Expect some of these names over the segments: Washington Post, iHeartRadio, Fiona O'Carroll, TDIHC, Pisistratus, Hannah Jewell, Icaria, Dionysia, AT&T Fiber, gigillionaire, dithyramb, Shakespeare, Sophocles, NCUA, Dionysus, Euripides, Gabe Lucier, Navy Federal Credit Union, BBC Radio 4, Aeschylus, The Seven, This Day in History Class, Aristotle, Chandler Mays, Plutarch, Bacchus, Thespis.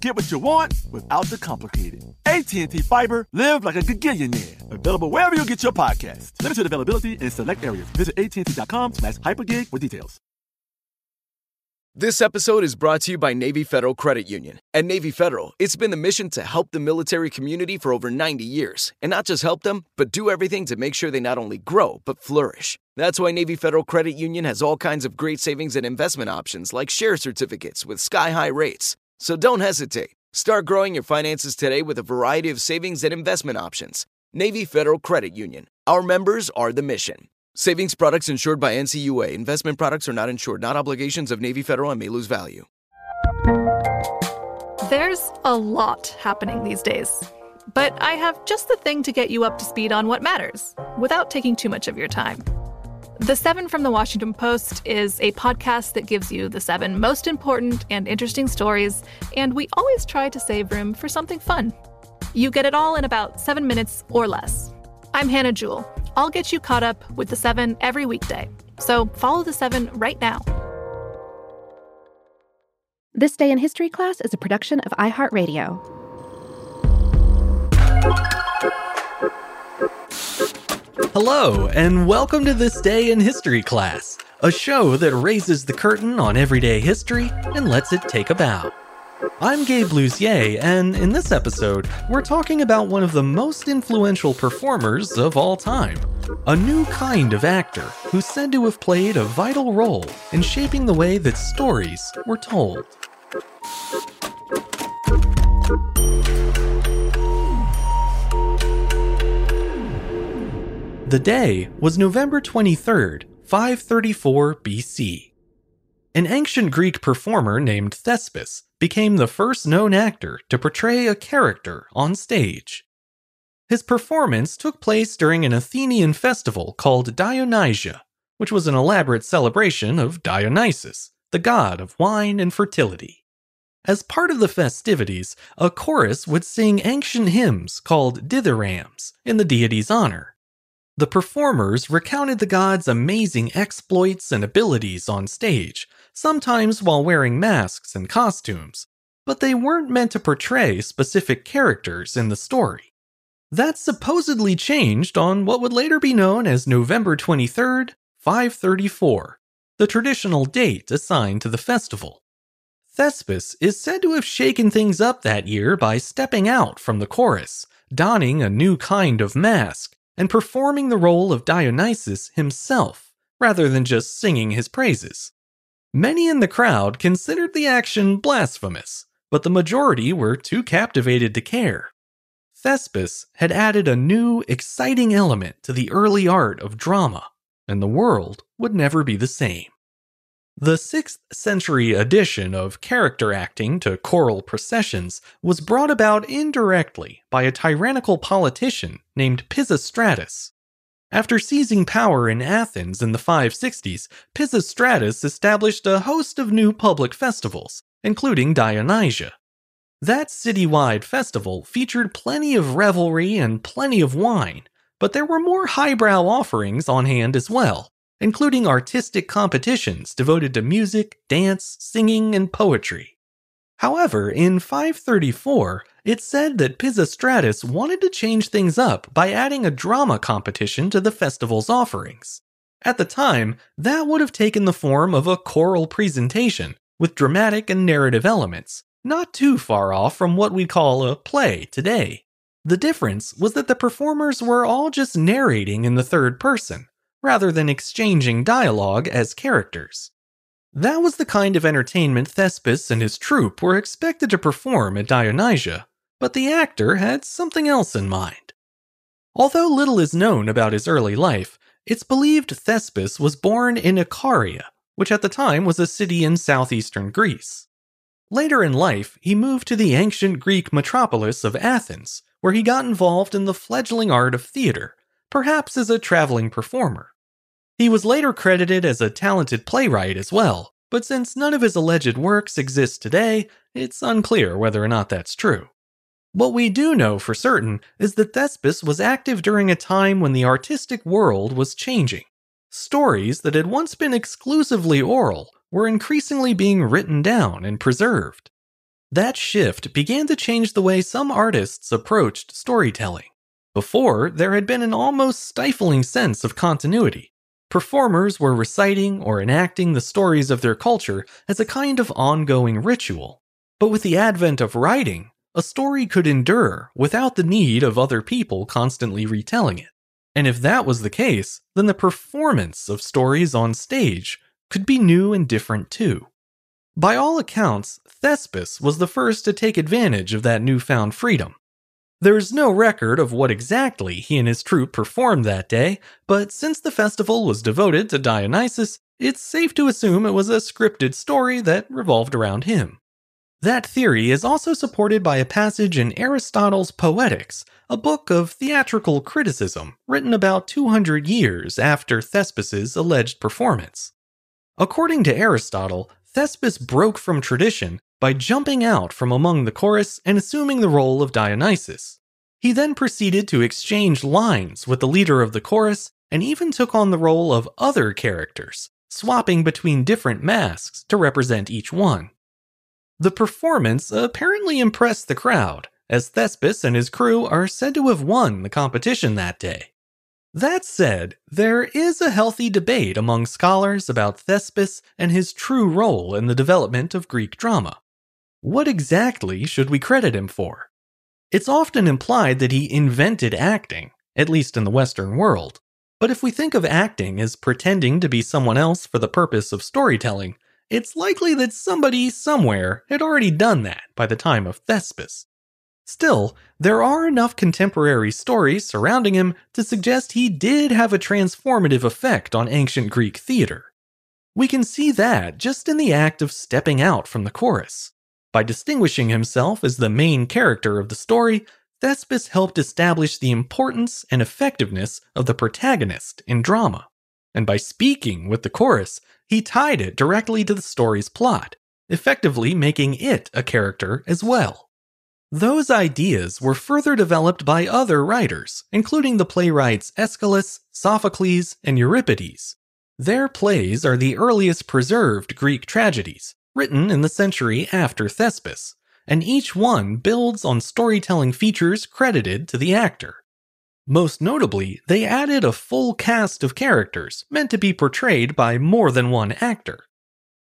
Get what you want without the complicated. AT&T Fiber, live like a gigillionaire. Available wherever you get your podcast. Limited availability in select areas. Visit AT&T.com/hypergig for details. This episode is brought to you by Navy Federal Credit Union. At Navy Federal, it's been the mission to help the military community for over 90 years. And not just help them, but do everything to make sure they not only grow, but flourish. That's why Navy Federal Credit Union has all kinds of great savings and investment options like share certificates with sky-high rates. So don't hesitate. Start growing your finances today with a variety of savings and investment options. Navy Federal Credit Union. Our members are the mission. Savings products insured by NCUA. Investment products are not insured, not obligations of Navy Federal and may lose value. There's a lot happening these days, but I have just the thing to get you up to speed on what matters without taking too much of your time. The Seven from the Washington Post is a podcast that gives you the seven most important and interesting stories, and we always try to save room for something fun. You get it all in about 7 minutes or less. I'm Hannah Jewell. I'll get you caught up with The Seven every weekday. So follow The Seven right now. This Day in History Class is a production of iHeartRadio. Hello, and welcome to This Day in History Class, a show that raises the curtain on everyday history and lets it take a bow. I'm Gabe Lucier, and in this episode, we're talking about one of the most influential performers of all time, a new kind of actor who's said to have played a vital role in shaping the way that stories were told. The day was November 23rd, 534 BC. An ancient Greek performer named Thespis became the first known actor to portray a character on stage. His performance took place during an Athenian festival called Dionysia, which was an elaborate celebration of Dionysus, the god of wine and fertility. As part of the festivities, a chorus would sing ancient hymns called dithyrambs in the deity's honor. The performers recounted the god's amazing exploits and abilities on stage, sometimes while wearing masks and costumes, but they weren't meant to portray specific characters in the story. That supposedly changed on what would later be known as November 23rd, 534, the traditional date assigned to the festival. Thespis is said to have shaken things up that year by stepping out from the chorus, donning a new kind of mask, and performing the role of Dionysus himself, rather than just singing his praises. Many in the crowd considered the action blasphemous, but the majority were too captivated to care. Thespis had added a new, exciting element to the early art of drama, and the world would never be the same. The 6th century addition of character acting to choral processions was brought about indirectly by a tyrannical politician named Pisistratus. After seizing power in Athens in the 560s, Pisistratus established a host of new public festivals, including Dionysia. That citywide festival featured plenty of revelry and plenty of wine, but there were more highbrow offerings on hand as well, including artistic competitions devoted to music, dance, singing, and poetry. However, in 534, it's said that Pisistratus wanted to change things up by adding a drama competition to the festival's offerings. At the time, that would have taken the form of a choral presentation with dramatic and narrative elements, not too far off from what we call a play today. The difference was that the performers were all just narrating in the third person, rather than exchanging dialogue as characters. That was the kind of entertainment Thespis and his troupe were expected to perform at Dionysia, but the actor had something else in mind. Although little is known about his early life, it's believed Thespis was born in Icaria, which at the time was a city in southeastern Greece. Later in life, he moved to the ancient Greek metropolis of Athens, where he got involved in the fledgling art of theater, perhaps as a traveling performer. He was later credited as a talented playwright as well, but since none of his alleged works exist today, it's unclear whether or not that's true. What we do know for certain is that Thespis was active during a time when the artistic world was changing. Stories that had once been exclusively oral were increasingly being written down and preserved. That shift began to change the way some artists approached storytelling. Before, there had been an almost stifling sense of continuity. Performers were reciting or enacting the stories of their culture as a kind of ongoing ritual. But with the advent of writing, a story could endure without the need of other people constantly retelling it. And if that was the case, then the performance of stories on stage could be new and different too. By all accounts, Thespis was the first to take advantage of that newfound freedom. There's no record of what exactly he and his troupe performed that day, but since the festival was devoted to Dionysus, it's safe to assume it was a scripted story that revolved around him. That theory is also supported by a passage in Aristotle's Poetics, a book of theatrical criticism written about 200 years after Thespis' alleged performance. According to Aristotle, Thespis broke from tradition by jumping out from among the chorus and assuming the role of Dionysus. He then proceeded to exchange lines with the leader of the chorus and even took on the role of other characters, swapping between different masks to represent each one. The performance apparently impressed the crowd, as Thespis and his crew are said to have won the competition that day. That said, there is a healthy debate among scholars about Thespis and his true role in the development of Greek drama. What exactly should we credit him for? It's often implied that he invented acting, at least in the Western world. But if we think of acting as pretending to be someone else for the purpose of storytelling, it's likely that somebody somewhere had already done that by the time of Thespis. Still, there are enough contemporary stories surrounding him to suggest he did have a transformative effect on ancient Greek theater. We can see that just in the act of stepping out from the chorus. By distinguishing himself as the main character of the story, Thespis helped establish the importance and effectiveness of the protagonist in drama. And by speaking with the chorus, he tied it directly to the story's plot, effectively making it a character as well. Those ideas were further developed by other writers, including the playwrights Aeschylus, Sophocles, and Euripides. Their plays are the earliest preserved Greek tragedies, written in the century after Thespis, and each one builds on storytelling features credited to the actor. Most notably, they added a full cast of characters meant to be portrayed by more than one actor.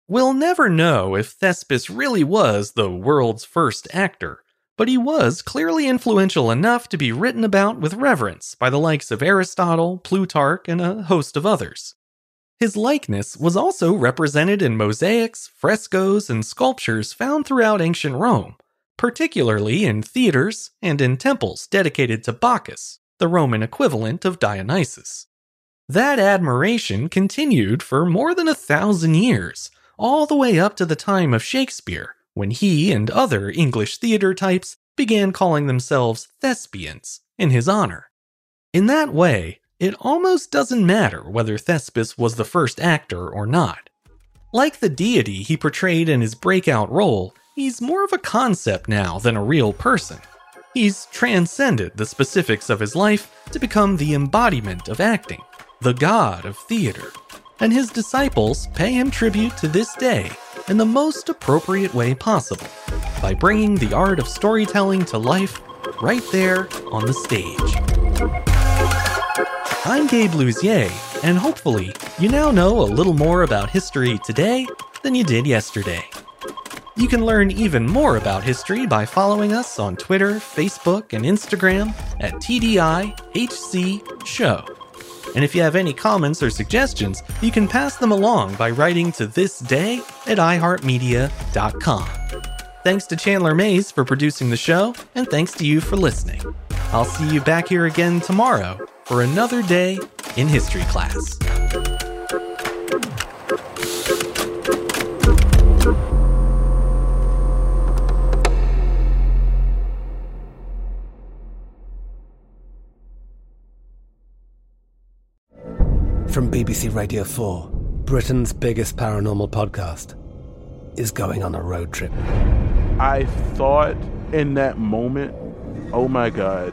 We'll never know if Thespis really was the world's first actor, but he was clearly influential enough to be written about with reverence by the likes of Aristotle, Plutarch, and a host of others. His likeness was also represented in mosaics, frescoes, and sculptures found throughout ancient Rome, particularly in theaters and in temples dedicated to Bacchus, the Roman equivalent of Dionysus. That admiration continued for more than 1,000 years, all the way up to the time of Shakespeare, when he and other English theater types began calling themselves Thespians in his honor. In that way, it almost doesn't matter whether Thespis was the first actor or not. Like the deity he portrayed in his breakout role, he's more of a concept now than a real person. He's transcended the specifics of his life to become the embodiment of acting, the god of theater, and his disciples pay him tribute to this day in the most appropriate way possible, by bringing the art of storytelling to life right there on the stage. I'm Gabe Lucier, and hopefully you now know a little more about history today than you did yesterday. You can learn even more about history by following us on Twitter, Facebook, and Instagram at TDIHC Show. And if you have any comments or suggestions, you can pass them along by writing to thisday@iheartmedia.com. Thanks to Chandler Mays for producing the show, and thanks to you for listening. I'll see you back here again tomorrow for another day in history class. From BBC Radio 4, Britain's biggest paranormal podcast is going on a road trip. I thought in that moment, oh my God,